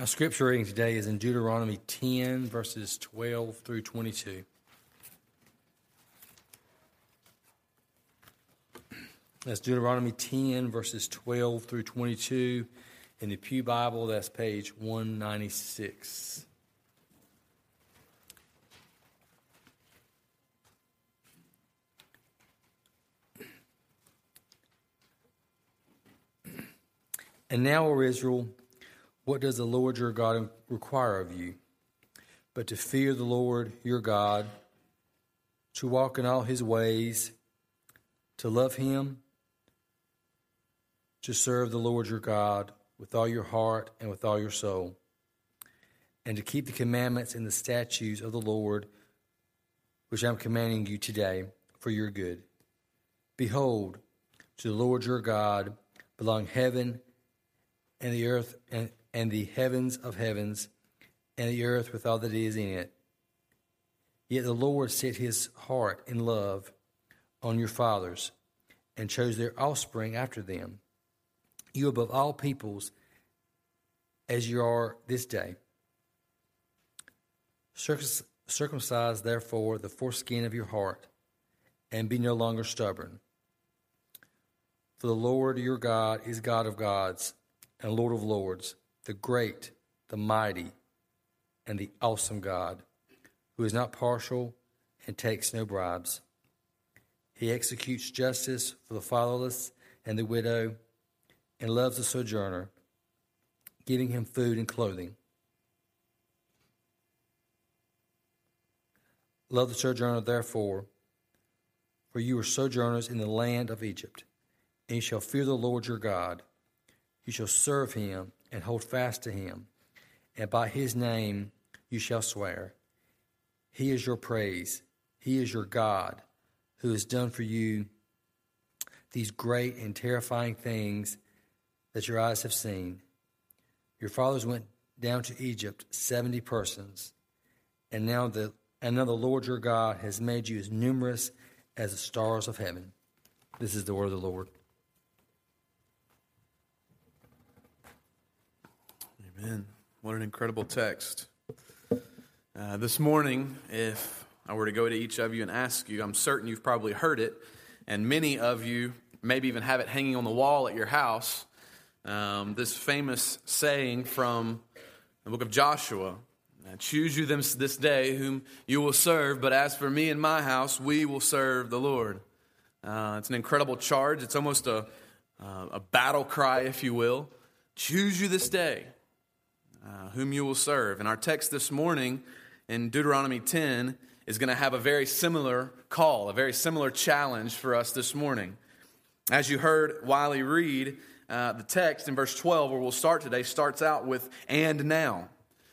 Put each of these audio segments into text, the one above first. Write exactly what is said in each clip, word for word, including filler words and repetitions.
Our scripture reading today is in Deuteronomy ten, verses twelve through twenty-two. That's Deuteronomy ten, verses twelve through twenty-two. In the Pew Bible, that's page one ninety-six. And now, O Israel, what does the Lord your God require of you? But to fear the Lord your God, to walk in all his ways, to love him, to serve the Lord your God with all your heart and with all your soul, and to keep the commandments and the statutes of the Lord, which I am commanding you today for your good. Behold, to the Lord your God belong heaven and the earth and and the heavens of heavens, and the earth with all that is in it. Yet the Lord set his heart in love on your fathers, and chose their offspring after them, you above all peoples, as you are this day. Circum- circumcise, therefore, the foreskin of your heart, and be no longer stubborn. For the Lord your God is God of gods, and Lord of lords, the great, the mighty, and the awesome God, who is not partial and takes no bribes. He executes justice for the fatherless and the widow, and loves the sojourner, giving him food and clothing. Love the sojourner, therefore, for you are sojourners in the land of Egypt, and you shall fear the Lord your God. You shall serve him and hold fast to him, and by his name you shall swear. He is your praise. He is your God, who has done for you these great and terrifying things that your eyes have seen. Your fathers went down to Egypt, seventy persons, and now the, and now the Lord your God has made you as numerous as the stars of heaven. This is the word of the Lord. Amen. What an incredible text. Uh, this morning, if I were to go to each of you and ask you, I'm certain you've probably heard it, and many of you maybe even have it hanging on the wall at your house, um, this famous saying from the book of Joshua, choose you them this day whom you will serve, but as for me and my house, we will serve the Lord. Uh, it's an incredible charge. It's almost a, uh, a battle cry, if you will. Choose you this day. Uh, whom you will serve. And our text this morning in Deuteronomy ten is going to have a very similar call, a very similar challenge for us this morning. As you heard Wiley read, uh, the text in verse twelve, where we'll start today, starts out with, and now.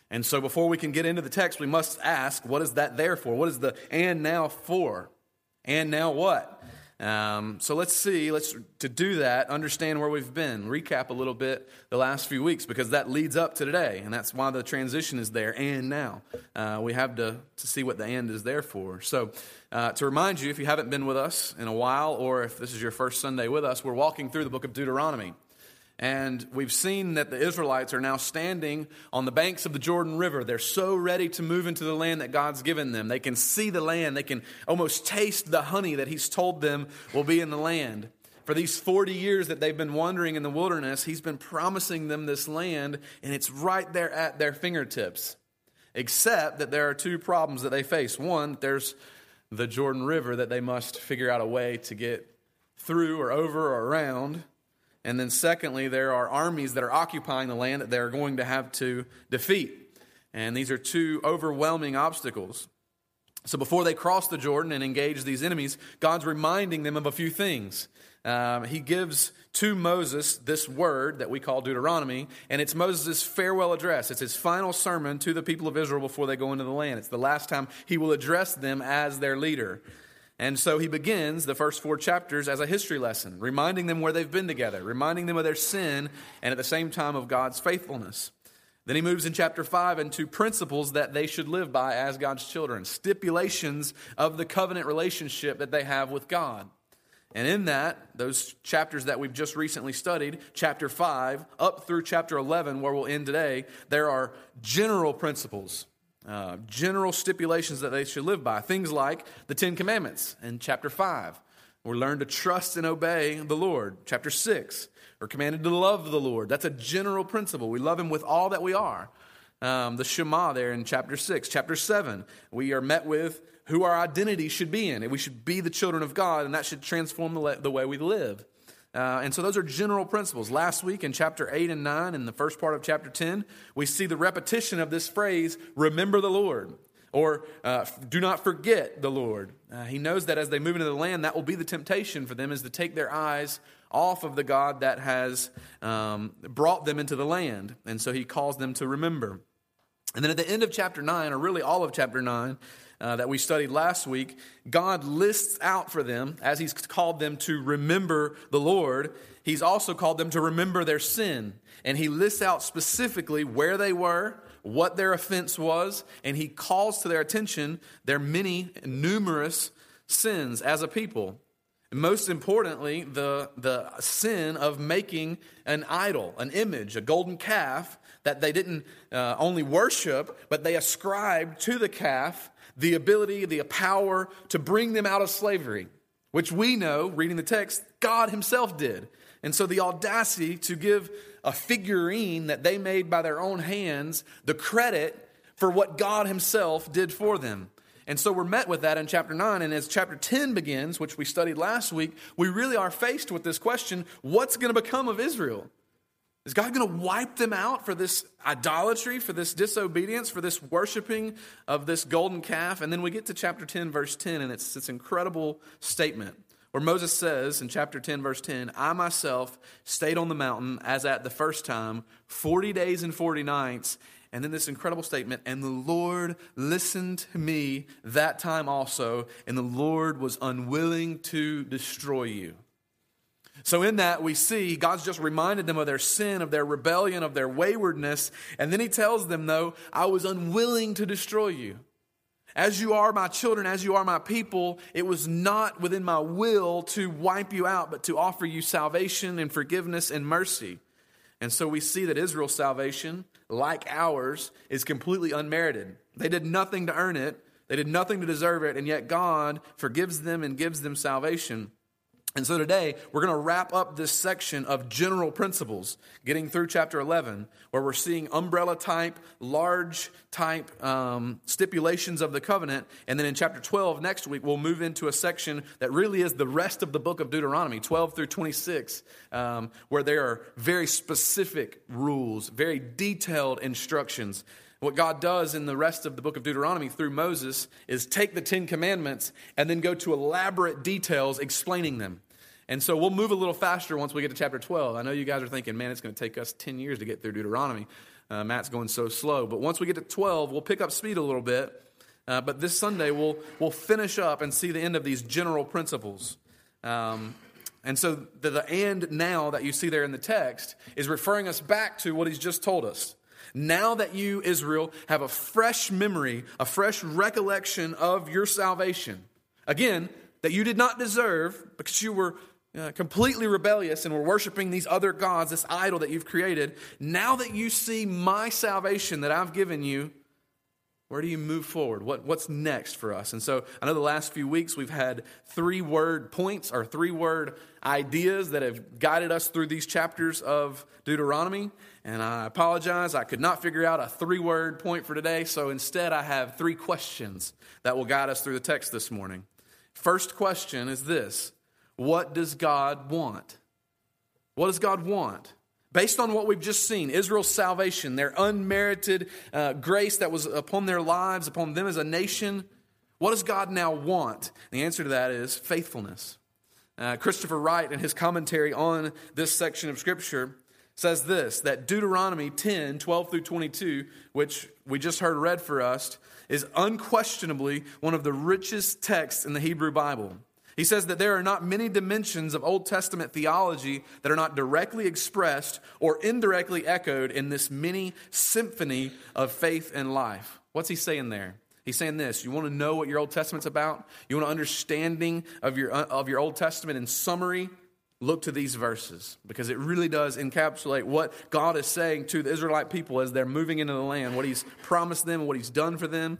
And so before we can get into the text, we must ask, what is that there for? What is the and now for? And now what? Um, so let's see, let's to do that, understand where we've been, recap a little bit the last few weeks, because that leads up to today, and that's why the transition is there, and now. Uh, we have to, to see what the and is there for. So uh, to remind you, if you haven't been with us in a while, or if this is your first Sunday with us, we're walking through the book of Deuteronomy. And we've seen that the Israelites are now standing on the banks of the Jordan River. They're so ready to move into the land that God's given them. They can see the land. They can almost taste the honey that he's told them will be in the land. For these forty years that they've been wandering in the wilderness, he's been promising them this land, and it's right there at their fingertips. Except that there are two problems that they face. One, there's the Jordan River that they must figure out a way to get through or over or around. And then secondly, there are armies that are occupying the land that they're going to have to defeat. And these are two overwhelming obstacles. So before they cross the Jordan and engage these enemies, God's reminding them of a few things. Um, he gives to Moses this word that we call Deuteronomy, and it's Moses' farewell address. It's his final sermon to the people of Israel before they go into the land. It's the last time he will address them as their leader. And so he begins the first four chapters as a history lesson, reminding them where they've been together, reminding them of their sin, and at the same time of God's faithfulness. Then he moves in chapter five into principles that they should live by as God's children, stipulations of the covenant relationship that they have with God. And in that, those chapters that we've just recently studied, chapter five up through chapter eleven, where we'll end today, there are general principles, uh, general stipulations that they should live by. Things like the Ten Commandments in chapter five. We're learned to trust and obey the Lord. Chapter six, we're commanded to love the Lord. That's a general principle. We love him with all that we are. Um, the Shema there in chapter six. Chapter seven, we are met with who our identity should be in. And we should be the children of God, and that should transform the, le- the way we live. Uh, and so those are general principles. Last week in chapter eight and nine and the first part of chapter ten, we see the repetition of this phrase, remember the Lord. Or uh, do not forget the Lord. Uh, he knows that as they move into the land, that will be the temptation for them, is to take their eyes off of the God that has um, brought them into the land. And so he calls them to remember. And then at the end of chapter nine, or really all of chapter nine uh, that we studied last week, God lists out for them, as he's called them to remember the Lord, he's also called them to remember their sin. And he lists out specifically where they were, what their offense was, and he calls to their attention their many, numerous sins as a people. And most importantly, the, the sin of making an idol, an image, a golden calf, that they didn't uh, only worship, but they ascribed to the calf the ability, the power to bring them out of slavery, which we know, reading the text, God himself did. And so the audacity to give a figurine that they made by their own hands the credit for what God himself did for them. And so we're met with that in chapter nine. And as chapter ten begins, which we studied last week, we really are faced with this question, what's going to become of Israel? Is God going to wipe them out for this idolatry, for this disobedience, for this worshiping of this golden calf? And then we get to chapter ten, verse ten, and it's this incredible statement, where Moses says in chapter ten, verse ten, I myself stayed on the mountain as at the first time, forty days and forty nights. And then this incredible statement, and the Lord listened to me that time also, and the Lord was unwilling to destroy you. So in that we see God's just reminded them of their sin, of their rebellion, of their waywardness. And then he tells them, though, I was unwilling to destroy you. As you are my children, as you are my people, it was not within my will to wipe you out, but to offer you salvation and forgiveness and mercy. And so we see that Israel's salvation, like ours, is completely unmerited. They did nothing to earn it. They did nothing to deserve it. And yet God forgives them and gives them salvation. And so today, we're going to wrap up this section of general principles, getting through chapter eleven, where we're seeing umbrella-type, large-type um, stipulations of the covenant. And then in chapter twelve, next week, we'll move into a section that really is the rest of the book of Deuteronomy, twelve through twenty-six, um, where there are very specific rules, very detailed instructions. What God does in the rest of the book of Deuteronomy through Moses is take the Ten Commandments and then go to elaborate details explaining them. And so we'll move a little faster once we get to chapter twelve. I know you guys are thinking, man, it's going to take us ten years to get through Deuteronomy. Uh, Matt's going so slow. But once we get to twelve, we'll pick up speed a little bit. Uh, but this Sunday, we'll we'll finish up and see the end of these general principles. Um, and so the, the and now that you see there in the text is referring us back to what he's just told us. Now that you, Israel, have a fresh memory, a fresh recollection of your salvation. Again, that you did not deserve because you were uh, completely rebellious and were worshiping these other gods, this idol that you've created. Now that you see my salvation that I've given you, where do you move forward? What, what's next for us? And so I know the last few weeks we've had three-word points or three-word ideas that have guided us through these chapters of Deuteronomy. And I apologize, I could not figure out a three-word point for today. So instead I have three questions that will guide us through the text this morning. First question is this: what does God want? What does God want? Based on what we've just seen, Israel's salvation, their unmerited uh, grace that was upon their lives, upon them as a nation, what does God now want? And the answer to that is faithfulness. Uh, Christopher Wright, in his commentary on this section of Scripture, says this, that Deuteronomy ten, twelve through twenty-two, which we just heard read for us, is unquestionably one of the richest texts in the Hebrew Bible. He says that there are not many dimensions of Old Testament theology that are not directly expressed or indirectly echoed in this mini symphony of faith and life. What's he saying there? He's saying this, you want to know what your Old Testament's about? You want an understanding of your, of your Old Testament in summary? Look to these verses, because it really does encapsulate what God is saying to the Israelite people as they're moving into the land, what he's promised them, what he's done for them.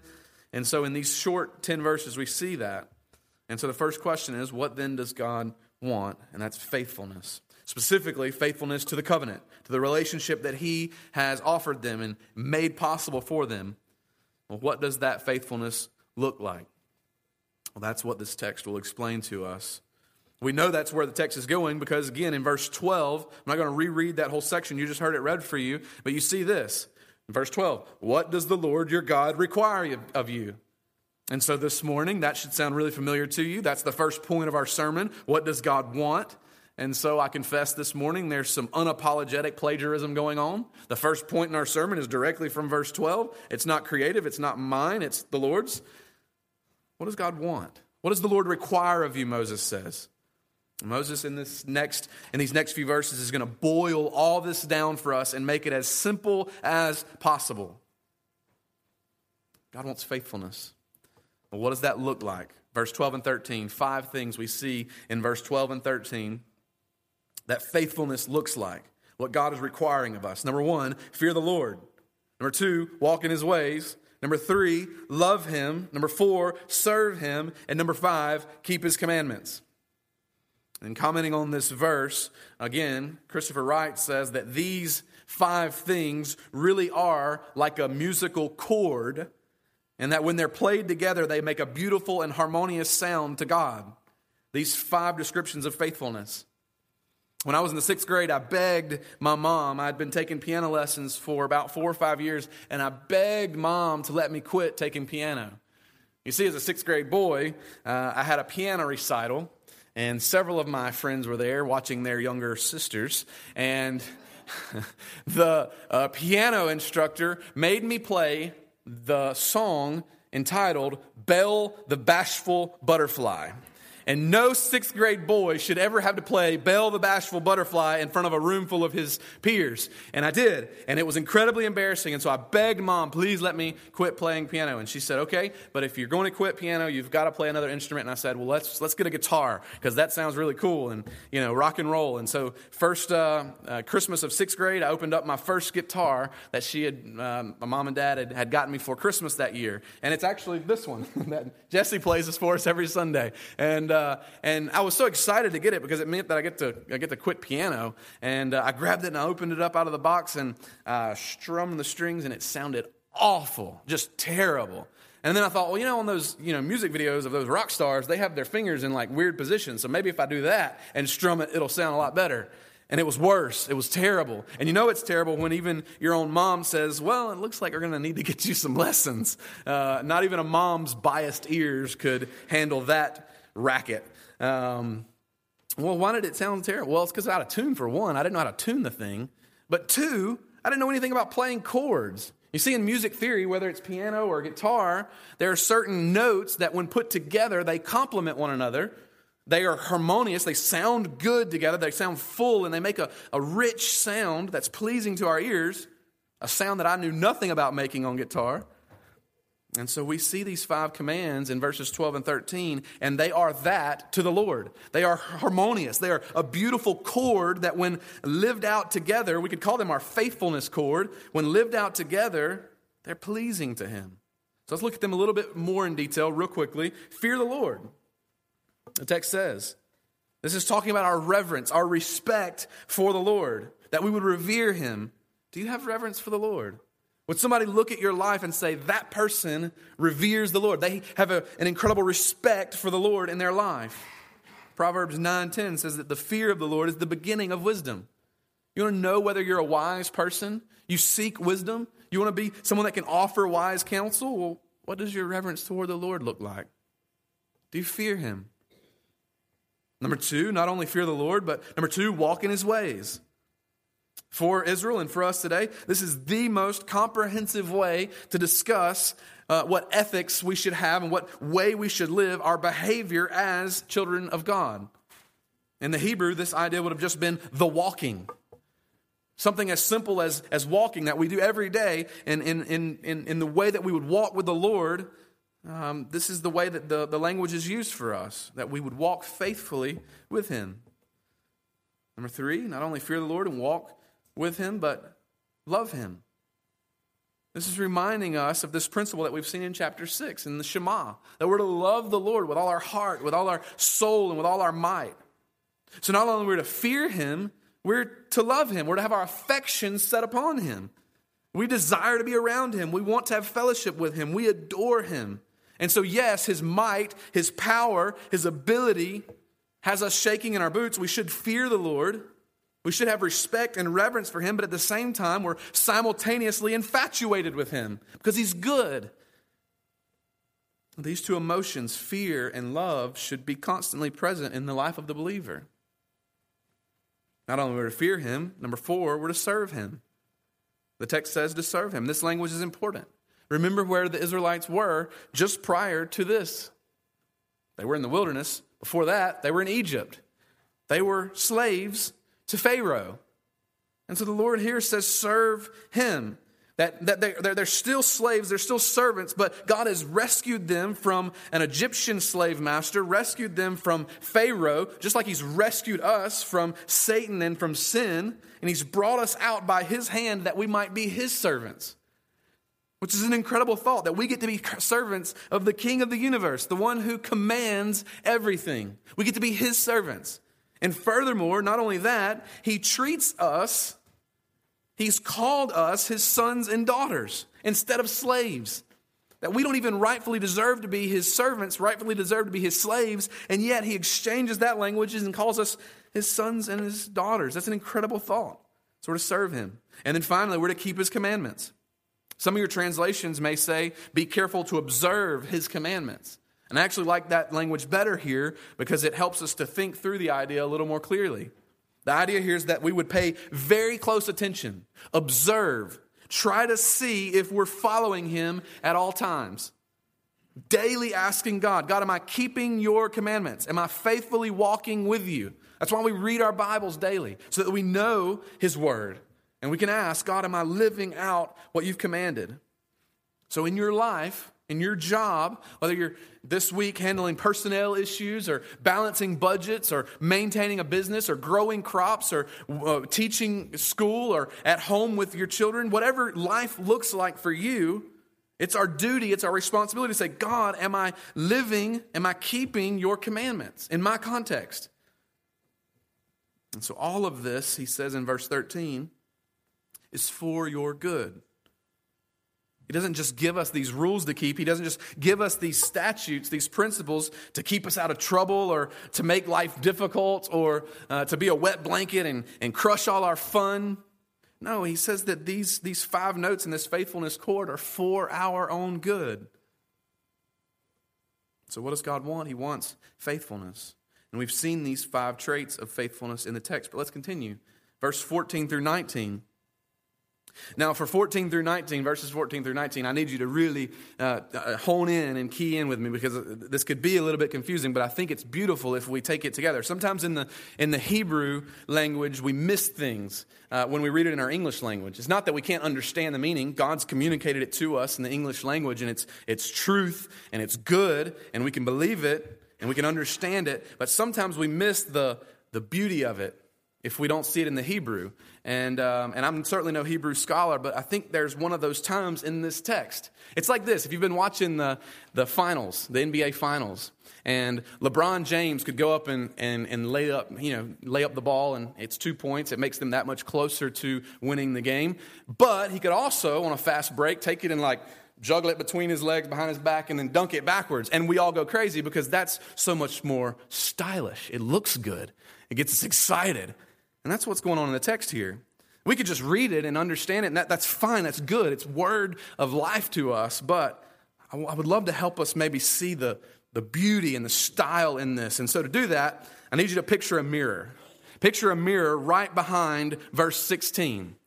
And so in these short ten verses, we see that. And so the first question is, what then does God want? And that's faithfulness. Specifically, faithfulness to the covenant, to the relationship that he has offered them and made possible for them. Well, what does that faithfulness look like? Well, that's what this text will explain to us. We know that's where the text is going because, again, in verse twelve, I'm not going to reread that whole section. You just heard it read for you, but you see this. In verse twelve, what does the Lord your God require of you? And so this morning, that should sound really familiar to you. That's the first point of our sermon. What does God want? And so I confess this morning there's some unapologetic plagiarism going on. The first point in our sermon is directly from verse twelve. It's not creative. It's not mine. It's the Lord's. What does God want? What does the Lord require of you, Moses says? Moses in this next in these next few verses is going to boil all this down for us and make it as simple as possible. God wants faithfulness. Well, what does that look like? Verse twelve and thirteen, five things we see in verse twelve and thirteen. That faithfulness looks like what God is requiring of us. Number one, fear the Lord. Number two, walk in his ways. Number three, love him. Number four, serve him. And number five, keep his commandments. And commenting on this verse, again, Christopher Wright says that these five things really are like a musical chord, and that when they're played together, they make a beautiful and harmonious sound to God. These five descriptions of faithfulness. When I was in the sixth grade, I begged my mom. I'd been taking piano lessons for about four or five years, and I begged mom to let me quit taking piano. You see, as a sixth grade boy, uh, I had a piano recital, and several of my friends were there watching their younger sisters, and the uh, piano instructor made me play the song entitled "Belle the Bashful Butterfly." And no sixth grade boy should ever have to play Baal the Bashful Butterfly in front of a room full of his peers. And I did. And it was incredibly embarrassing. And so I begged mom, please let me quit playing piano. And she said, okay, but if you're going to quit piano, you've got to play another instrument. And I said, well, let's let's get a guitar because that sounds really cool and, you know, rock and roll. And so first uh, uh, Christmas of sixth grade, I opened up my first guitar that she had, um, my mom and dad had, had gotten me for Christmas that year. And it's actually this one that Jesse plays us for us every Sunday. And, uh, Uh, and I was so excited to get it because it meant that I get to I get to quit piano. And uh, I grabbed it and I opened it up out of the box and uh, strummed the strings, and it sounded awful, just terrible. And then I thought, well, you know, on those you know music videos of those rock stars, they have their fingers in like weird positions. So maybe if I do that and strum it, it'll sound a lot better. And it was worse. It was terrible. And you know it's terrible when even your own mom says, well, it looks like we're going to need to get you some lessons. Uh, not even a mom's biased ears could handle that racket. Um, well, why did it sound terrible? Well, it's because I was out of tune, for one. I didn't know how to tune the thing. But two, I didn't know anything about playing chords. You see, in music theory, whether it's piano or guitar, there are certain notes that when put together, they complement one another. They are harmonious. They sound good together. They sound full, and they make a, a rich sound that's pleasing to our ears, a sound that I knew nothing about making on guitar. And so we see these five commands in verses twelve and thirteen, and they are that to the Lord. They are harmonious. They are a beautiful chord that when lived out together, we could call them our faithfulness chord. When lived out together, they're pleasing to him. So let's look at them a little bit more in detail real quickly. Fear the Lord. The text says, this is talking about our reverence, our respect for the Lord, that we would revere him. Do you have reverence for the Lord? Would somebody look at your life and say, that person reveres the Lord? They have a, an incredible respect for the Lord in their life. Proverbs nine ten says that the fear of the Lord is the beginning of wisdom. You want to know whether you're a wise person? You seek wisdom? You want to be someone that can offer wise counsel? Well, what does your reverence toward the Lord look like? Do you fear him? Number two, not only fear the Lord, but number two, walk in his ways. For Israel and for us today, this is the most comprehensive way to discuss uh, what ethics we should have and what way we should live our behavior as children of God. In the Hebrew, this idea would have just been the walking. Something as simple as, as walking that we do every day, and in, in, in, in the way that we would walk with the Lord Um, this is the way that the, the language is used for us, that we would walk faithfully with him. Number three, not only fear the Lord and walk with him, but love him. This is reminding us of this principle that we've seen in chapter six in the Shema, that we're to love the Lord with all our heart, with all our soul, and with all our might. So not only are we to fear him, we're to love him. We're to have our affections set upon him. We desire to be around him. We want to have fellowship with him. We adore him. And so, yes, his might, his power, his ability has us shaking in our boots. We should fear the Lord. We should have respect and reverence for him. But at the same time, we're simultaneously infatuated with him because he's good. These two emotions, fear and love, should be constantly present in the life of the believer. Not only are we to fear him, number four, we're to serve him. The text says to serve him. This language is important. Remember where the Israelites were just prior to this. They were in the wilderness. Before that, they were in Egypt. They were slaves to Pharaoh. And so the Lord here says, serve him. That, that they, they're, they're still slaves, they're still servants, but God has rescued them from an Egyptian slave master, rescued them from Pharaoh, just like he's rescued us from Satan and from sin, and he's brought us out by his hand that we might be his servants, which is an incredible thought, that we get to be servants of the King of the universe, the one who commands everything. We get to be his servants. And furthermore, not only that, he treats us He's called us his sons and daughters instead of slaves, that we don't even rightfully deserve to be his servants, rightfully deserve to be his slaves, and yet he exchanges that language and calls us his sons and his daughters. That's an incredible thought. So we're to serve him. And then finally, we're to keep his commandments. Some of your translations may say, be careful to observe his commandments. And I actually like that language better here because it helps us to think through the idea a little more clearly. The idea here is that we would pay very close attention, observe, try to see if we're following him at all times. Daily asking God, God, am I keeping your commandments? Am I faithfully walking with you? That's why we read our Bibles daily, so that we know his word. And we can ask, God, am I living out what you've commanded? So in your life, in your job, whether you're this week handling personnel issues or balancing budgets or maintaining a business or growing crops or uh, teaching school or at home with your children, whatever life looks like for you, it's our duty, it's our responsibility to say, God, am I living, am I keeping your commandments in my context? And so all of this, he says in verse thirteen, is for your good. He doesn't just give us these rules to keep. He doesn't just give us these statutes, these principles to keep us out of trouble or to make life difficult or uh, to be a wet blanket and, and crush all our fun. No, he says that these, these five notes in this faithfulness chord are for our own good. So what does God want? He wants faithfulness. And we've seen these five traits of faithfulness in the text. But let's continue. Verse fourteen through nineteen. Now, for fourteen through nineteen, verses fourteen through nineteen, I need you to really uh, hone in and key in with me because this could be a little bit confusing, but I think it's beautiful if we take it together. Sometimes in the in the Hebrew language, we miss things uh, when we read it in our English language. It's not that we can't understand the meaning. God's communicated it to us in the English language, and it's it's truth, and it's good, and we can believe it, and we can understand it, but sometimes we miss the the beauty of it if we don't see it in the Hebrew. And um, and I'm certainly no Hebrew scholar, but I think there's one of those times in this text. It's like this. If you've been watching the, the finals, the N B A finals, and LeBron James could go up and, and, and lay up, you know, lay up the ball, and it's two points. It makes them that much closer to winning the game. But he could also, on a fast break, take it and like juggle it between his legs, behind his back, and then dunk it backwards. And we all go crazy because that's so much more stylish. It looks good. It gets us excited. And that's what's going on in the text here. We could just read it and understand it, and that, that's fine, that's good. It's word of life to us, but I, w- I would love to help us maybe see the, the beauty and the style in this. And so to do that, I need you to picture a mirror. Picture a mirror right behind verse sixteen.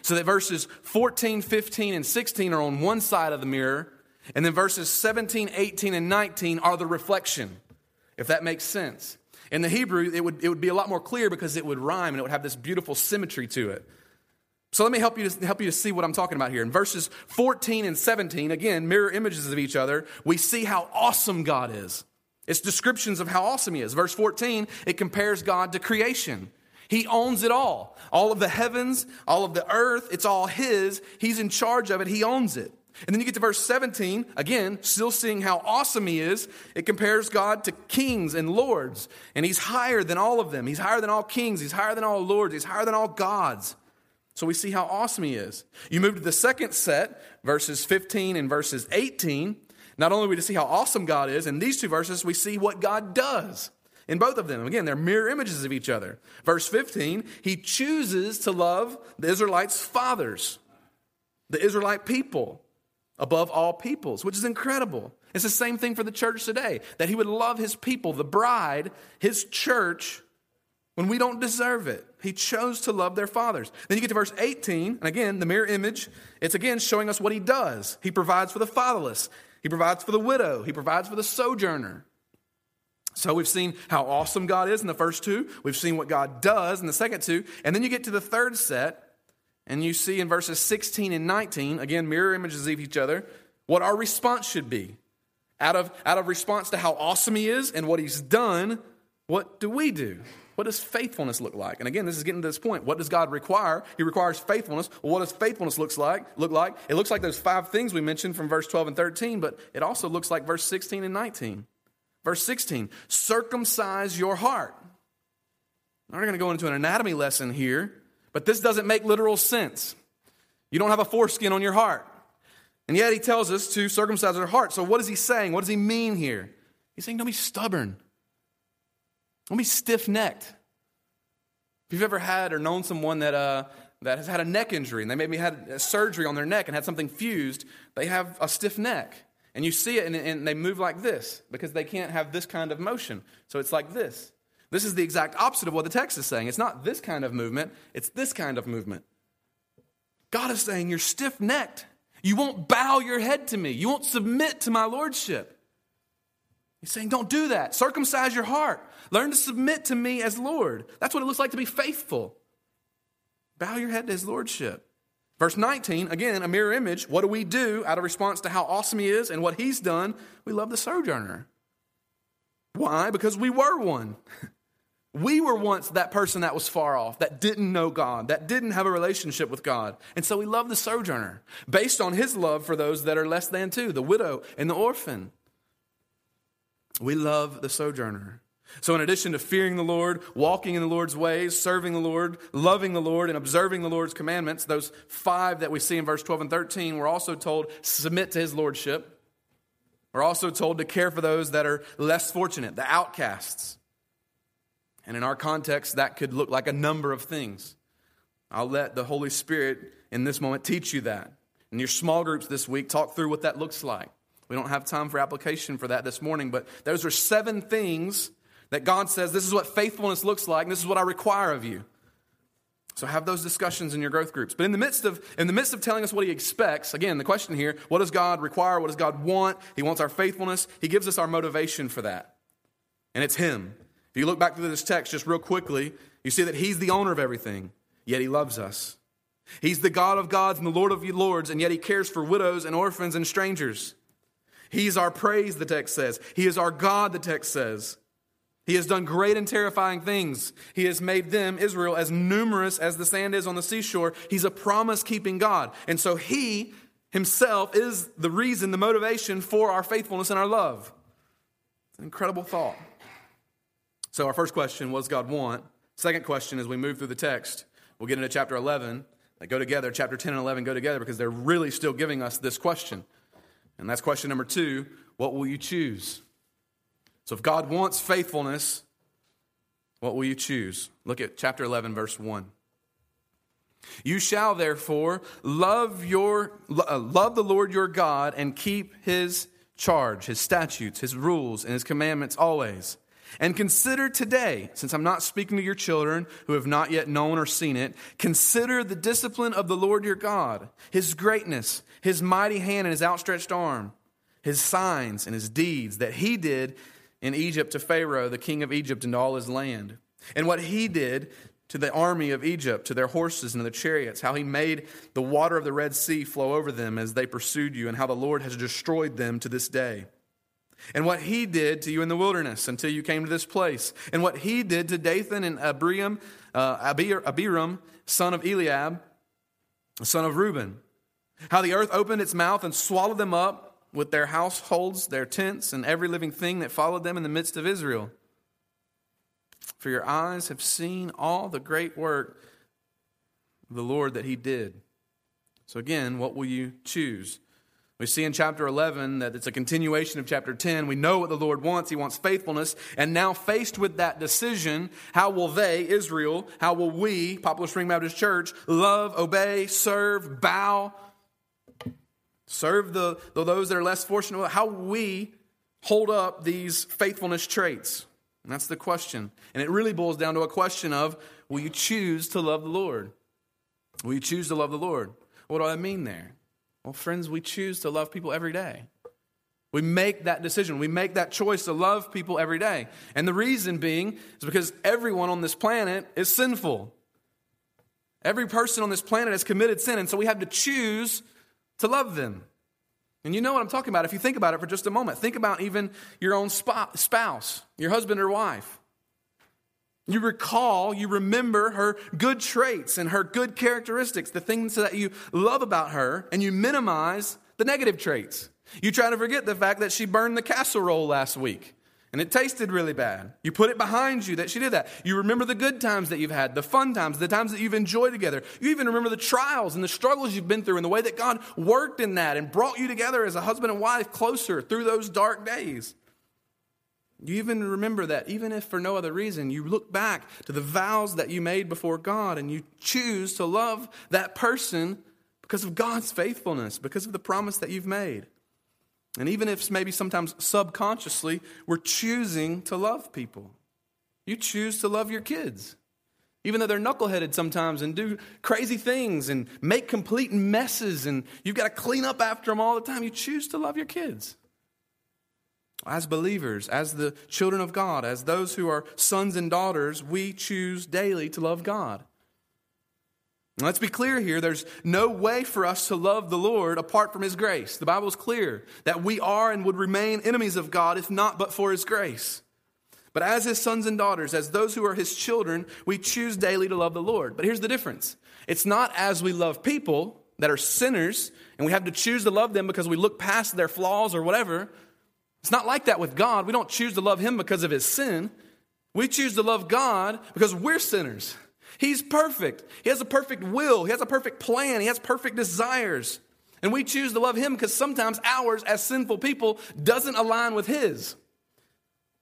So that verses fourteen, fifteen, and sixteen are on one side of the mirror, and then verses seventeen, eighteen, and nineteen are the reflection, if that makes sense. In the Hebrew, it would it would be a lot more clear because it would rhyme and it would have this beautiful symmetry to it. So let me help you to, help you to see what I'm talking about here. In verses fourteen and seventeen, again, mirror images of each other, we see how awesome God is. It's descriptions of how awesome he is. Verse fourteen, it compares God to creation. He owns it all. All of the heavens, all of the earth, it's all his. He's in charge of it. He owns it. And then you get to verse seventeen, again, still seeing how awesome he is. It compares God to kings and lords, and he's higher than all of them. He's higher than all kings. He's higher than all lords. He's higher than all gods. So we see how awesome he is. You move to the second set, verses fifteen and verses eighteen. Not only do we see how awesome God is, in these two verses we see what God does in both of them. Again, they're mirror images of each other. Verse fifteen, he chooses to love the Israelites' fathers, the Israelite people, above all peoples, which is incredible. It's the same thing for the church today, that he would love his people, the bride, his church, when we don't deserve it. He chose to love their fathers. Then you get to verse eighteen, and again, the mirror image, it's again showing us what he does. He provides for the fatherless. He provides for the widow. He provides for the sojourner. So we've seen how awesome God is in the first two. We've seen what God does in the second two. And then you get to the third set, and you see in verses sixteen and nineteen, again, mirror images of each other, what our response should be. Out of, out of response to how awesome he is and what he's done, what do we do? What does faithfulness look like? And again, this is getting to this point. What does God require? He requires faithfulness. Well, what does faithfulness looks like? Look like? It looks like those five things we mentioned from verse twelve and thirteen, but it also looks like verse sixteen and nineteen. Verse sixteen, circumcise your heart. Now we're going to go into an anatomy lesson here. But this doesn't make literal sense. You don't have a foreskin on your heart. And yet he tells us to circumcise our heart. So what is he saying? What does he mean here? He's saying don't be stubborn. Don't be stiff-necked. If you've ever had or known someone that uh, that has had a neck injury and they maybe had a surgery on their neck and had something fused, they have a stiff neck. And you see it and, and they move like this because they can't have this kind of motion. So it's like this. This is the exact opposite of what the text is saying. It's not this kind of movement. It's this kind of movement. God is saying you're stiff-necked. You won't bow your head to me. You won't submit to my lordship. He's saying don't do that. Circumcise your heart. Learn to submit to me as Lord. That's what it looks like to be faithful. Bow your head to his lordship. Verse nineteen, again, a mirror image. What do we do out of response to how awesome he is and what he's done? We love the sojourner. Why? Because we were one. We were once that person that was far off, that didn't know God, that didn't have a relationship with God. And so we love the sojourner based on his love for those that are less than too, the widow and the orphan. We love the sojourner. So in addition to fearing the Lord, walking in the Lord's ways, serving the Lord, loving the Lord, and observing the Lord's commandments, those five that we see in verse twelve and thirteen, we're also told submit to his lordship. We're also told to care for those that are less fortunate, the outcasts. And in our context, that could look like a number of things. I'll let the Holy Spirit in this moment teach you that. In your small groups this week, talk through what that looks like. We don't have time for application for that this morning, but those are seven things that God says, this is what faithfulness looks like, and this is what I require of you. So have those discussions in your growth groups. But in the midst of in the midst of telling us what he expects, again, the question here, what does God require? What does God want? He wants our faithfulness. He gives us our motivation for that. And it's him. If you look back through this text just real quickly, you see that he's the owner of everything, yet he loves us. He's the God of gods and the Lord of lords, and yet he cares for widows and orphans and strangers. He's our praise, the text says. He is our God, the text says. He has done great and terrifying things. He has made them, Israel, as numerous as the sand is on the seashore. He's a promise-keeping God. And so he himself is the reason, the motivation for our faithfulness and our love. It's an incredible thought. So our first question, what does God want? Second question, as we move through the text, we'll get into chapter eleven. They go together. Chapter ten and eleven go together because they're really still giving us this question. And that's question number two, what will you choose? So if God wants faithfulness, what will you choose? Look at chapter eleven, verse one. You shall therefore love your love the Lord your God and keep his charge, his statutes, his rules, and his commandments always. And consider today, since I'm not speaking to your children who have not yet known or seen it, consider the discipline of the Lord your God, his greatness, his mighty hand and his outstretched arm, his signs and his deeds that he did in Egypt to Pharaoh, the king of Egypt, and all his land. And what he did to the army of Egypt, to their horses and their chariots, how he made the water of the Red Sea flow over them as they pursued you, and how the Lord has destroyed them to this day. And what he did to you in the wilderness until you came to this place, and what he did to Dathan and Abiram, uh, Abiram, son of Eliab, son of Reuben, how the earth opened its mouth and swallowed them up with their households, their tents, and every living thing that followed them in the midst of Israel. For your eyes have seen all the great work of the Lord that he did. So again, what will you choose? We see in chapter eleven that it's a continuation of chapter ten. We know what the Lord wants. He wants faithfulness. And now faced with that decision, how will they, Israel, how will we, Poplar Spring Baptist Church, love, obey, serve, bow, serve the, the those that are less fortunate? How will we hold up these faithfulness traits? And that's the question. And it really boils down to a question of, will you choose to love the Lord? Will you choose to love the Lord? What do I mean there? Well, friends, we choose to love people every day. We make that decision. We make that choice to love people every day. And the reason being is because everyone on this planet is sinful. Every person on this planet has committed sin, and so we have to choose to love them. And you know what I'm talking about if you think about it for just a moment. Think about even your own spouse, your husband or wife. You recall, you remember her good traits and her good characteristics, the things that you love about her, and you minimize the negative traits. You try to forget the fact that she burned the casserole last week, and it tasted really bad. You put it behind you that she did that. You remember the good times that you've had, the fun times, the times that you've enjoyed together. You even remember the trials and the struggles you've been through and the way that God worked in that and brought you together as a husband and wife closer through those dark days. You even remember that, even if for no other reason, you look back to the vows that you made before God and you choose to love that person because of God's faithfulness, because of the promise that you've made. And even if maybe sometimes subconsciously, we're choosing to love people. You choose to love your kids, even though they're knuckleheaded sometimes and do crazy things and make complete messes and you've got to clean up after them all the time. You choose to love your kids. As believers, as the children of God, as those who are sons and daughters, we choose daily to love God. And let's be clear here, there's no way for us to love the Lord apart from his grace. The Bible is clear that we are and would remain enemies of God if not but for his grace. But as his sons and daughters, as those who are his children, we choose daily to love the Lord. But here's the difference. It's not as we love people that are sinners and we have to choose to love them because we look past their flaws or whatever. It's not like that with God. We don't choose to love him because of his sin. We choose to love God because we're sinners. He's perfect. He has a perfect will. He has a perfect plan. He has perfect desires. And we choose to love him because sometimes ours as sinful people doesn't align with his.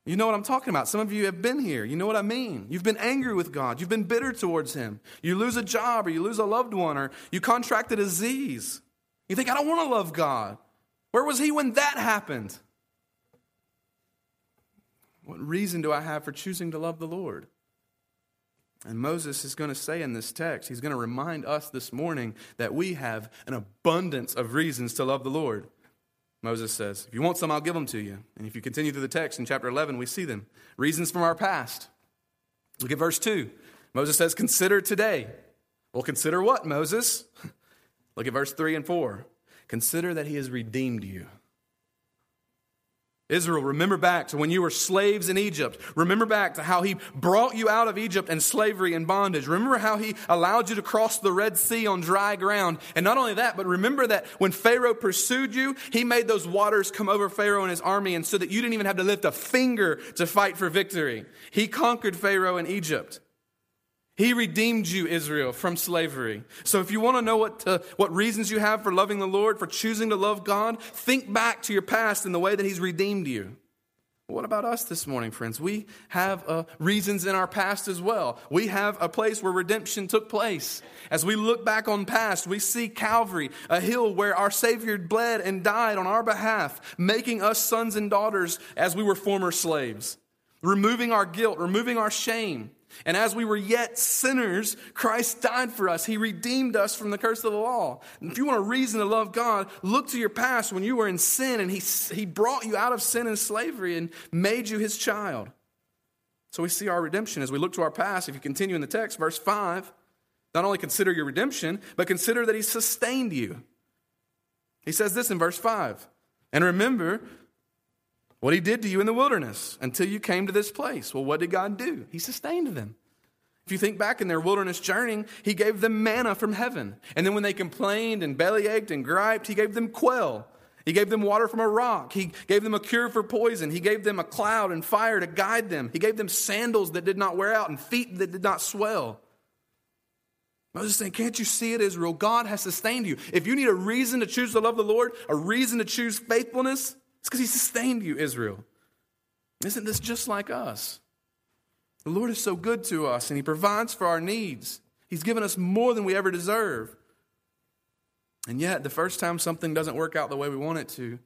You know what I'm talking about. Some of you have been here. You know what I mean. You've been angry with God. You've been bitter towards him. You lose a job or you lose a loved one or you contract a disease. You think, I don't want to love God. Where was he when that happened? What reason do I have for choosing to love the Lord? And Moses is going to say in this text, he's going to remind us this morning that we have an abundance of reasons to love the Lord. Moses says, if you want some, I'll give them to you. And if you continue through the text in chapter eleven, we see them. Reasons from our past. Look at verse two. Moses says, consider today. Well, consider what, Moses? Look at verse three and four. Consider that he has redeemed you. Israel, remember back to when you were slaves in Egypt. Remember back to how he brought you out of Egypt and slavery and bondage. Remember how he allowed you to cross the Red Sea on dry ground. And not only that, but remember that when Pharaoh pursued you, he made those waters come over Pharaoh and his army, and so that you didn't even have to lift a finger to fight for victory. He conquered Pharaoh in Egypt. He redeemed you, Israel, from slavery. So if you want to know what to, what reasons you have for loving the Lord, for choosing to love God, think back to your past and the way that he's redeemed you. What about us this morning, friends? We have uh, reasons in our past as well. We have a place where redemption took place. As we look back on past, we see Calvary, a hill where our Savior bled and died on our behalf, making us sons and daughters as we were former slaves, removing our guilt, removing our shame. And as we were yet sinners, Christ died for us. He redeemed us from the curse of the law. And if you want a reason to love God, look to your past when you were in sin and he, he brought you out of sin and slavery and made you his child. So we see our redemption as we look to our past. If you continue in the text, verse five, not only consider your redemption, but consider that he sustained you. He says this in verse five, and remember what he did to you in the wilderness until you came to this place. Well, what did God do? He sustained them. If you think back in their wilderness journey, he gave them manna from heaven. And then when they complained and bellyached and griped, he gave them quail. He gave them water from a rock. He gave them a cure for poison. He gave them a cloud and fire to guide them. He gave them sandals that did not wear out and feet that did not swell. Moses is saying, can't you see it, Israel? God has sustained you. If you need a reason to choose to love the Lord, a reason to choose faithfulness, it's because he sustained you, Israel. Isn't this just like us? The Lord is so good to us, and he provides for our needs. He's given us more than we ever deserve. And yet, the first time something doesn't work out the way we want it to,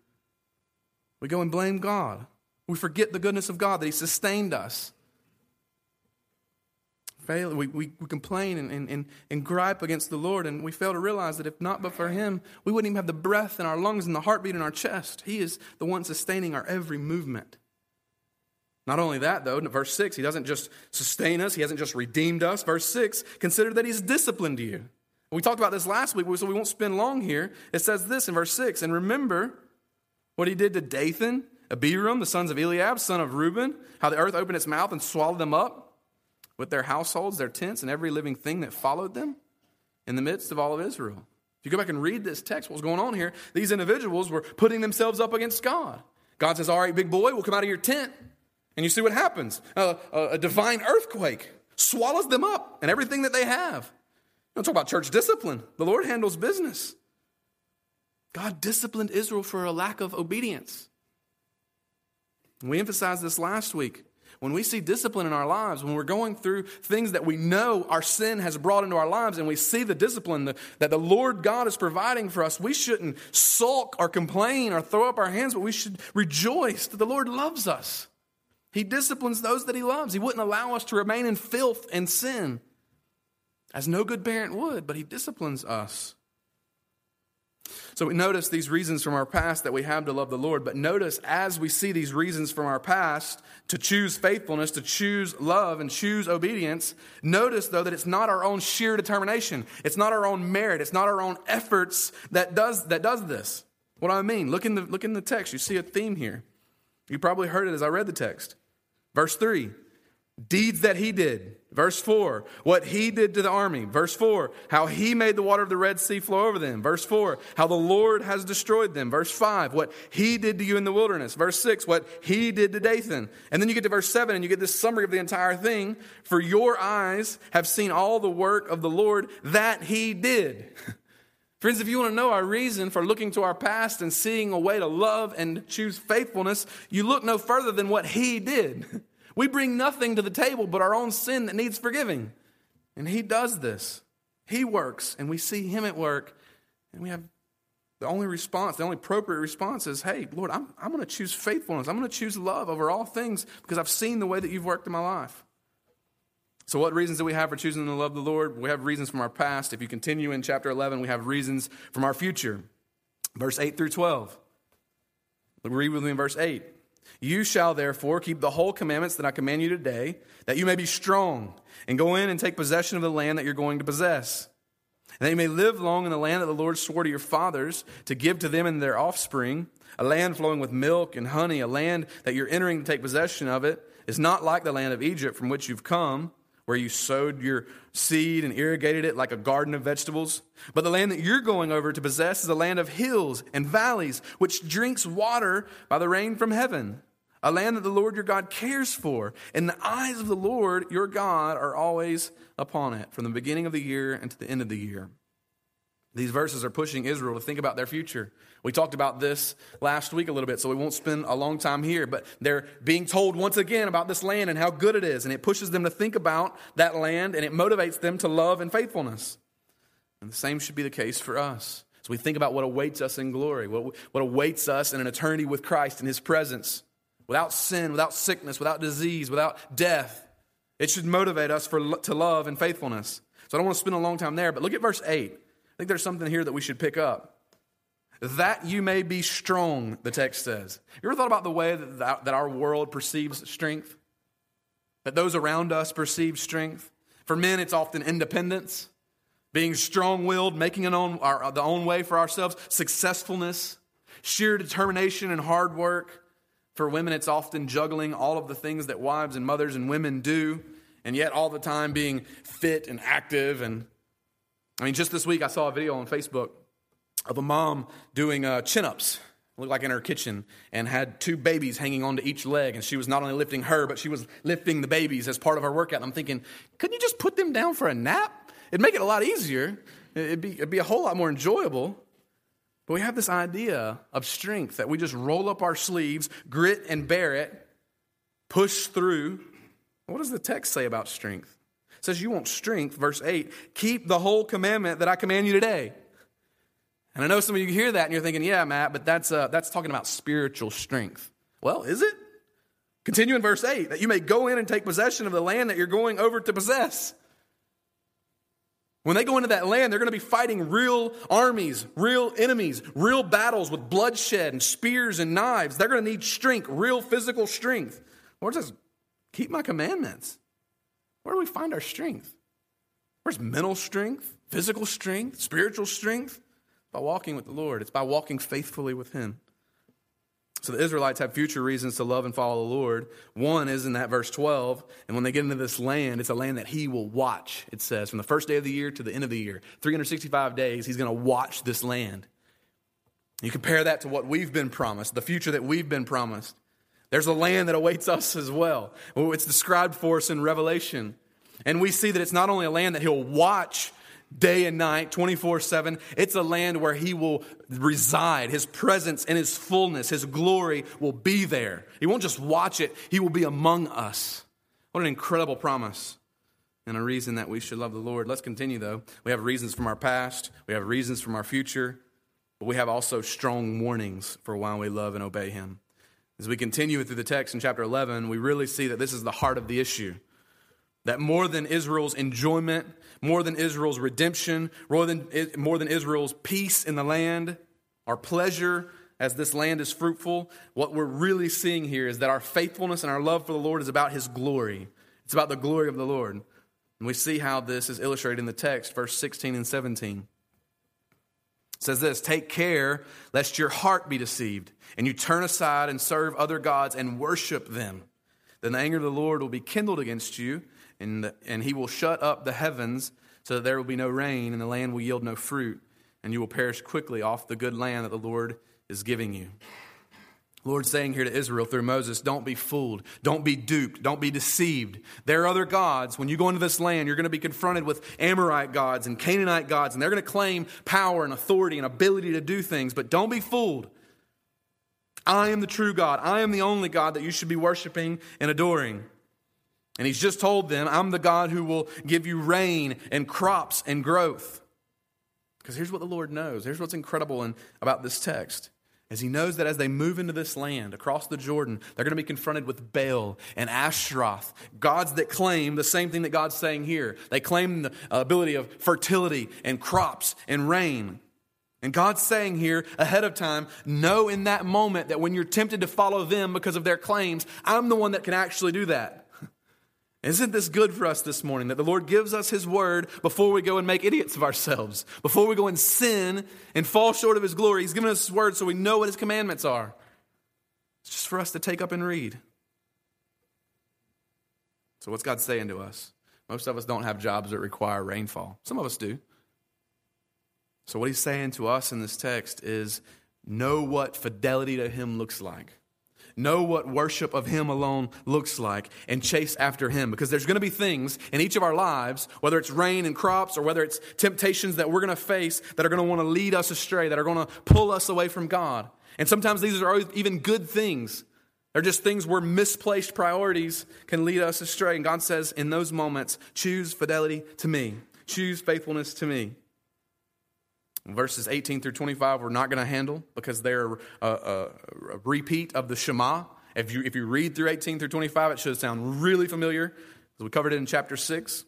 we go and blame God. We forget the goodness of God, that he sustained us. Fail, we, we, we complain and, and, and, and gripe against the Lord, and we fail to realize that if not but for him, we wouldn't even have the breath in our lungs and the heartbeat in our chest. He is the one sustaining our every movement. Not only that, though, in verse six, he doesn't just sustain us. He hasn't just redeemed us. Verse six, consider that he's disciplined you. We talked about this last week, so we won't spend long here. It says this in verse six, and remember what he did to Dathan, Abiram, the sons of Eliab, son of Reuben, how the earth opened its mouth and swallowed them up with their households, their tents, and every living thing that followed them in the midst of all of Israel. If you go back and read this text, what's going on here, these individuals were putting themselves up against God. God says, all right, big boy, we'll come out of your tent. And you see what happens. Uh, a divine earthquake swallows them up and everything that they have. You don't talk about church discipline. The Lord handles business. God disciplined Israel for a lack of obedience. And we emphasized this last week. When we see discipline in our lives, when we're going through things that we know our sin has brought into our lives, and we see the discipline that, that the Lord God is providing for us, we shouldn't sulk or complain or throw up our hands, but we should rejoice that the Lord loves us. He disciplines those that he loves. He wouldn't allow us to remain in filth and sin, as no good parent would, but he disciplines us. So we notice these reasons from our past that we have to love the Lord, but notice as we see these reasons from our past to choose faithfulness, to choose love, and choose obedience, notice, though, that it's not our own sheer determination. It's not our own merit. It's not our own efforts that does that does this. What do I mean? Look in the, look in the text. You see a theme here. You probably heard it as I read the text. Verse three, deeds that he did. Verse four, what he did to the army. Verse four, how he made the water of the Red Sea flow over them. Verse four, how the Lord has destroyed them. Verse five, what he did to you in the wilderness. Verse six, what he did to Dathan. And then you get to verse seven and you get this summary of the entire thing. For your eyes have seen all the work of the Lord that he did. Friends, if you want to know our reason for looking to our past and seeing a way to love and choose faithfulness, you look no further than what he did. We bring nothing to the table but our own sin that needs forgiving. And he does this. He works, and we see him at work. And we have the only response, the only appropriate response is, hey, Lord, I'm, I'm going to choose faithfulness. I'm going to choose love over all things because I've seen the way that you've worked in my life. So what reasons do we have for choosing to love the Lord? We have reasons from our past. If you continue in chapter eleven, we have reasons from our future. Verse eight through twelve. Read with me in verse eight. You shall therefore keep the whole commandments that I command you today, that you may be strong and go in and take possession of the land that you're going to possess. And that you may live long in the land that the Lord swore to your fathers to give to them and their offspring, a land flowing with milk and honey, a land that you're entering to take possession of it is not like the land of Egypt from which you've come, where you sowed your seed and irrigated it like a garden of vegetables. But the land that you're going over to possess is a land of hills and valleys, which drinks water by the rain from heaven, a land that the Lord your God cares for. And the eyes of the Lord your God are always upon it, from the beginning of the year and to the end of the year. These verses are pushing Israel to think about their future. We talked about this last week a little bit, so we won't spend a long time here. But they're being told once again about this land and how good it is. And it pushes them to think about that land, and it motivates them to love and faithfulness. And the same should be the case for us. So we think about what awaits us in glory, what, what awaits us in an eternity with Christ in his presence, without sin, without sickness, without disease, without death. It should motivate us for to love and faithfulness. So I don't want to spend a long time there, but look at verse eight. I think there's something here that we should pick up. That you may be strong, the text says. You ever thought about the way that our world perceives strength? that those around us perceive strength. For men, it's often independence, being strong-willed, making an own, our, the own way for ourselves, successfulness, sheer determination and hard work. For women, it's often juggling all of the things that wives and mothers and women do, and yet all the time being fit and active. And I mean, just this week, I saw a video on Facebook of a mom doing uh, chin-ups, looked like in her kitchen, and had two babies hanging onto each leg. And she was not only lifting her, but she was lifting the babies as part of her workout. And I'm thinking, couldn't you just put them down for a nap? It'd make it a lot easier. It'd be, it'd be a whole lot more enjoyable. But we have this idea of strength that we just roll up our sleeves, grit and bear it, push through. What does the text say about strength? It says you want strength, verse eight, keep the whole commandment that I command you today. And I know some of you hear that and you're thinking, yeah, Matt, but that's uh, that's talking about spiritual strength. Well, is it? Continue in verse eight, that you may go in and take possession of the land that you're going over to possess. When they go into that land, they're going to be fighting real armies, real enemies, real battles with bloodshed and spears and knives. They're going to need strength, real physical strength. Lord says, keep my commandments. Where do we find our strength? Where's mental strength, physical strength, spiritual strength? By walking with the Lord. It's by walking faithfully with him. So the Israelites have future reasons to love and follow the Lord. One is in that verse twelve. And when they get into this land, it's a land that he will watch, it says. From the first day of the year to the end of the year. three hundred sixty-five days, he's going to watch this land. You compare that to what we've been promised, the future that we've been promised. There's a land that awaits us as well. It's described for us in Revelation. And we see that it's not only a land that he'll watch day and night, twenty-four seven. It's a land where he will reside. His presence and his fullness, his glory will be there. He won't just watch it. He will be among us. What an incredible promise and a reason that we should love the Lord. Let's continue, though. We have reasons from our past. We have reasons from our future. But we have also strong warnings for why we love and obey him. As we continue through the text in chapter eleven, we really see that this is the heart of the issue. That more than Israel's enjoyment, more than Israel's redemption, more than, more than Israel's peace in the land, our pleasure as this land is fruitful, what we're really seeing here is that our faithfulness and our love for the Lord is about his glory. It's about the glory of the Lord. And we see how this is illustrated in the text, verse sixteen and seventeen. It says this, take care lest your heart be deceived, and you turn aside and serve other gods and worship them. Then the anger of the Lord will be kindled against you, And, the, and he will shut up the heavens so that there will be no rain, and the land will yield no fruit, and you will perish quickly off the good land that the Lord is giving you. The Lord's saying here to Israel through Moses, don't be fooled, don't be duped, don't be deceived. There are other gods. When you go into this land, you're going to be confronted with Amorite gods and Canaanite gods, and they're going to claim power and authority and ability to do things, but don't be fooled. I am the true God. I am the only God that you should be worshiping and adoring. And he's just told them, I'm the God who will give you rain and crops and growth. Because here's what the Lord knows. Here's what's incredible in, about this text. Is he knows that as they move into this land across the Jordan, they're going to be confronted with Baal and Asherah, gods that claim the same thing that God's saying here. They claim the ability of fertility and crops and rain. And God's saying here ahead of time, know in that moment that when you're tempted to follow them because of their claims, I'm the one that can actually do that. Isn't this good for us this morning, that the Lord gives us his word before we go and make idiots of ourselves, before we go and sin and fall short of his glory? He's given us his word so we know what his commandments are. It's just for us to take up and read. So what's God saying to us? Most of us don't have jobs that require rainfall. Some of us do. So what he's saying to us in this text is, know what fidelity to him looks like. Know what worship of him alone looks like and chase after him, because there's going to be things in each of our lives, whether it's rain and crops or whether it's temptations that we're going to face that are going to want to lead us astray, that are going to pull us away from God. And sometimes these are even good things. They're just things where misplaced priorities can lead us astray. And God says in those moments, choose fidelity to me. Choose faithfulness to me. Verses eighteen through twenty-five we're not going to handle because they're a, a, a repeat of the Shema. If you if you read through eighteen through twenty-five, it should sound really familiar because we covered it in chapter six.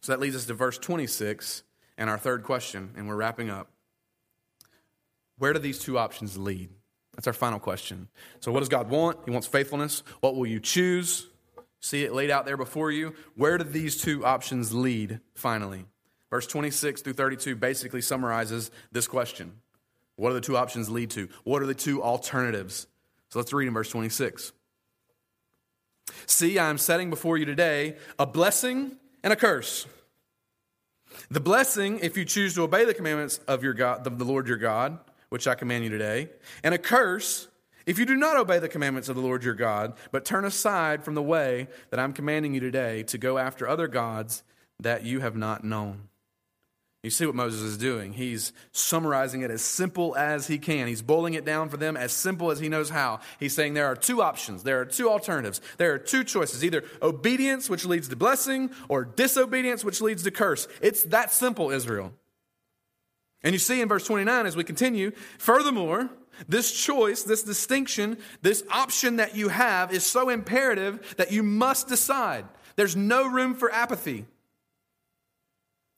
So that leads us to verse twenty-six and our third question, and we're wrapping up. Where do these two options lead? That's our final question. So what does God want? He wants faithfulness. What will you choose? See it laid out there before you. Where do these two options lead finally? Verse twenty-six through thirty-two basically summarizes this question. What do the two options lead to? What are the two alternatives? So let's read in verse twenty-six. See, I am setting before you today a blessing and a curse. The blessing, if you choose to obey the commandments of your God, of the Lord your God, which I command you today, and a curse, if you do not obey the commandments of the Lord your God, but turn aside from the way that I'm commanding you today to go after other gods that you have not known. You see what Moses is doing. He's summarizing it as simple as he can. He's boiling it down for them as simple as he knows how. He's saying there are two options. There are two alternatives. There are two choices, either obedience, which leads to blessing, or disobedience, which leads to curse. It's that simple, Israel. And you see in verse twenty-nine, as we continue, furthermore, this choice, this distinction, this option that you have is so imperative that you must decide. There's no room for apathy.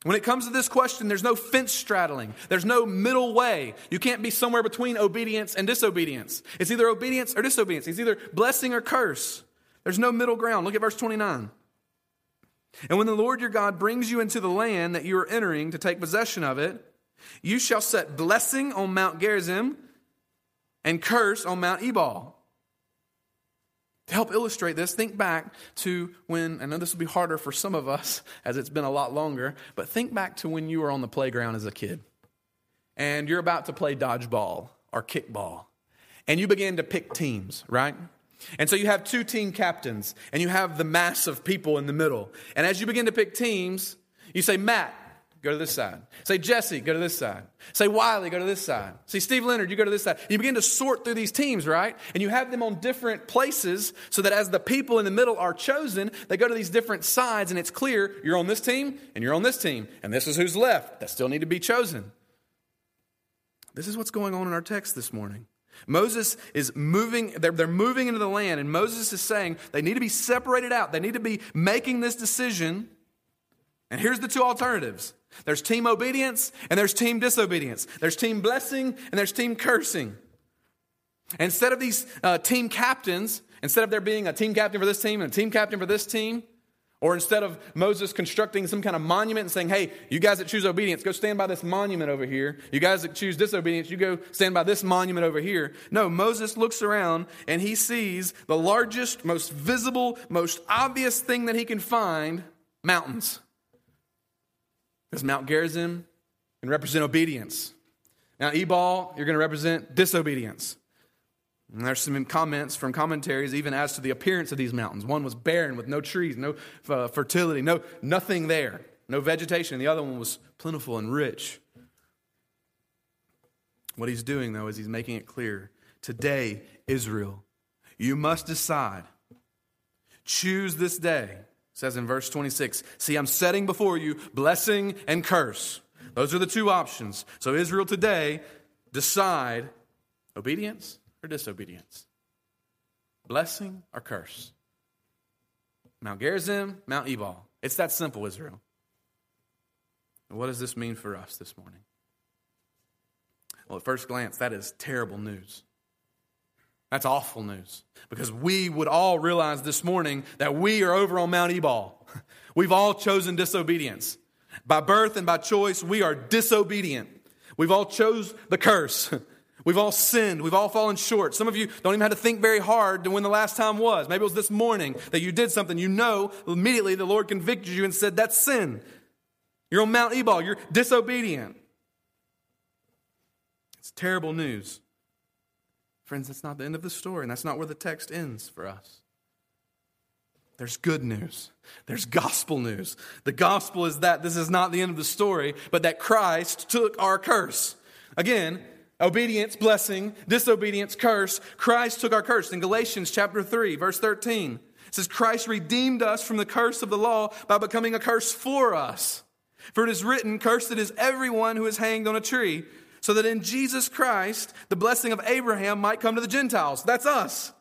When it comes to this question, there's no fence straddling. There's no middle way. You can't be somewhere between obedience and disobedience. It's either obedience or disobedience. It's either blessing or curse. There's no middle ground. Look at verse twenty-nine. And when the Lord your God brings you into the land that you are entering to take possession of it, you shall set blessing on Mount Gerizim and curse on Mount Ebal. To help illustrate this, think back to when, I know this will be harder for some of us as it's been a lot longer, but think back to when you were on the playground as a kid and you're about to play dodgeball or kickball and you begin to pick teams, right? And so you have two team captains and you have the mass of people in the middle. And as you begin to pick teams, you say, Matt, go to this side. Say, Jesse, go to this side. Say, Wiley, go to this side. See, Steve Leonard, you go to this side. You begin to sort through these teams, right? And you have them on different places so that as the people in the middle are chosen, they go to these different sides and it's clear you're on this team and you're on this team. And this is who's left that still need to be chosen. This is what's going on in our text this morning. Moses is moving, they're, they're moving into the land, and Moses is saying they need to be separated out. They need to be making this decision. And here's the two alternatives. There's team obedience and there's team disobedience. There's team blessing and there's team cursing. And instead of these uh, team captains, instead of there being a team captain for this team and a team captain for this team, or instead of Moses constructing some kind of monument and saying, hey, you guys that choose obedience, go stand by this monument over here. You guys that choose disobedience, you go stand by this monument over here. No, Moses looks around and he sees the largest, most visible, most obvious thing that he can find, mountains. There's Mount Gerizim and represent obedience. Now, Ebal, you're going to represent disobedience. And there's some comments from commentaries even as to the appearance of these mountains. One was barren with no trees, no uh, fertility, no nothing there, no vegetation. The other one was plentiful and rich. What he's doing, though, is he's making it clear. Today, Israel, you must decide. Choose this day. It says in verse twenty-six, see, I'm setting before you blessing and curse. Those are the two options. So Israel today, decide obedience or disobedience, blessing or curse. Mount Gerizim, Mount Ebal. It's that simple, Israel. And what does this mean for us this morning? Well, at first glance, that is terrible news. That's awful news, because we would all realize this morning that we are over on Mount Ebal. We've all chosen disobedience. By birth and by choice, we are disobedient. We've all chose the curse. We've all sinned. We've all fallen short. Some of you don't even have to think very hard to when the last time was. Maybe it was this morning that you did something. You know immediately the Lord convicted you and said, that's sin. You're on Mount Ebal. You're disobedient. It's terrible news. Friends, that's not the end of the story, and that's not where the text ends for us. There's good news. There's gospel news. The gospel is that this is not the end of the story, but that Christ took our curse. Again, obedience, blessing, disobedience, curse. Christ took our curse. In Galatians chapter three, verse thirteen, it says, Christ redeemed us from the curse of the law by becoming a curse for us. For it is written, cursed is everyone who is hanged on a tree, so that in Jesus Christ, the blessing of Abraham might come to the Gentiles. That's us.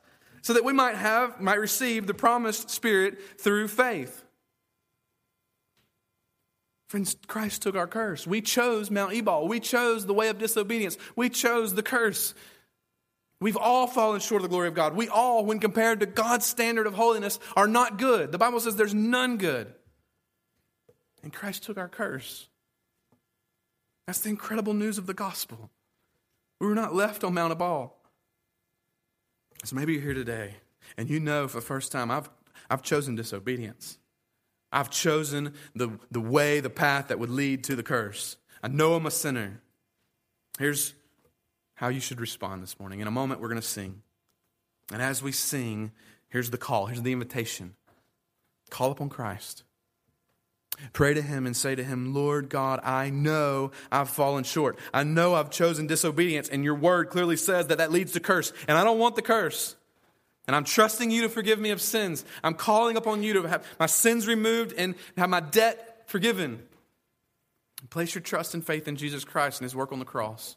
So that we might have, might receive the promised Spirit through faith. Friends, Christ took our curse. We chose Mount Ebal. We chose the way of disobedience. We chose the curse. We've all fallen short of the glory of God. We all, when compared to God's standard of holiness, are not good. The Bible says there's none good. And Christ took our curse. That's the incredible news of the gospel. We were not left on Mount Ebal. So maybe you're here today, and you know for the first time, I've I've chosen disobedience. I've chosen the, the way, the path that would lead to the curse. I know I'm a sinner. Here's how you should respond this morning. In a moment, we're going to sing. And as we sing, here's the call. Here's the invitation. Call upon Christ. Pray to him and say to him, Lord God, I know I've fallen short. I know I've chosen disobedience, and your word clearly says that that leads to curse, and I don't want the curse. And I'm trusting you to forgive me of sins. I'm calling upon you to have my sins removed and have my debt forgiven. Place your trust and faith in Jesus Christ and his work on the cross.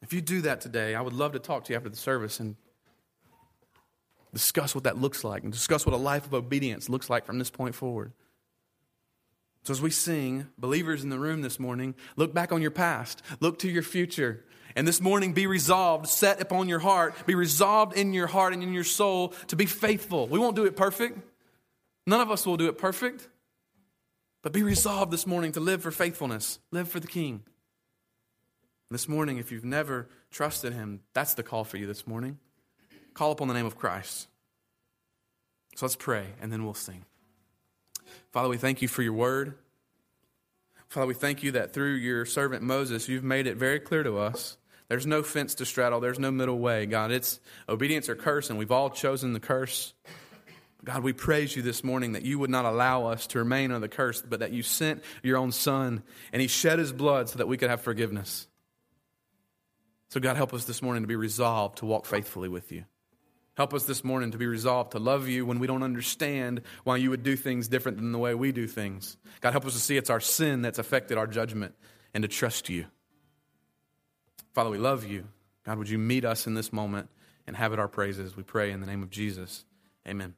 If you do that today, I would love to talk to you after the service and discuss what that looks like and discuss what a life of obedience looks like from this point forward. So as we sing, believers in the room this morning, look back on your past, look to your future. And this morning, be resolved, set upon your heart, be resolved in your heart and in your soul to be faithful. We won't do it perfect. None of us will do it perfect. But be resolved this morning to live for faithfulness, live for the King. This morning, if you've never trusted him, that's the call for you this morning. Call upon the name of Christ. So let's pray, and then we'll sing. Father, we thank you for your word. Father, we thank you that through your servant Moses, you've made it very clear to us. There's no fence to straddle. There's no middle way, God. It's obedience or curse, and we've all chosen the curse. God, we praise you this morning that you would not allow us to remain under the curse, but that you sent your own son, and he shed his blood so that we could have forgiveness. So God, help us this morning to be resolved to walk faithfully with you. Help us this morning to be resolved to love you when we don't understand why you would do things different than the way we do things. God, help us to see it's our sin that's affected our judgment and to trust you. Father, we love you. God, would you meet us in this moment and have it our praises? We pray in the name of Jesus. Amen.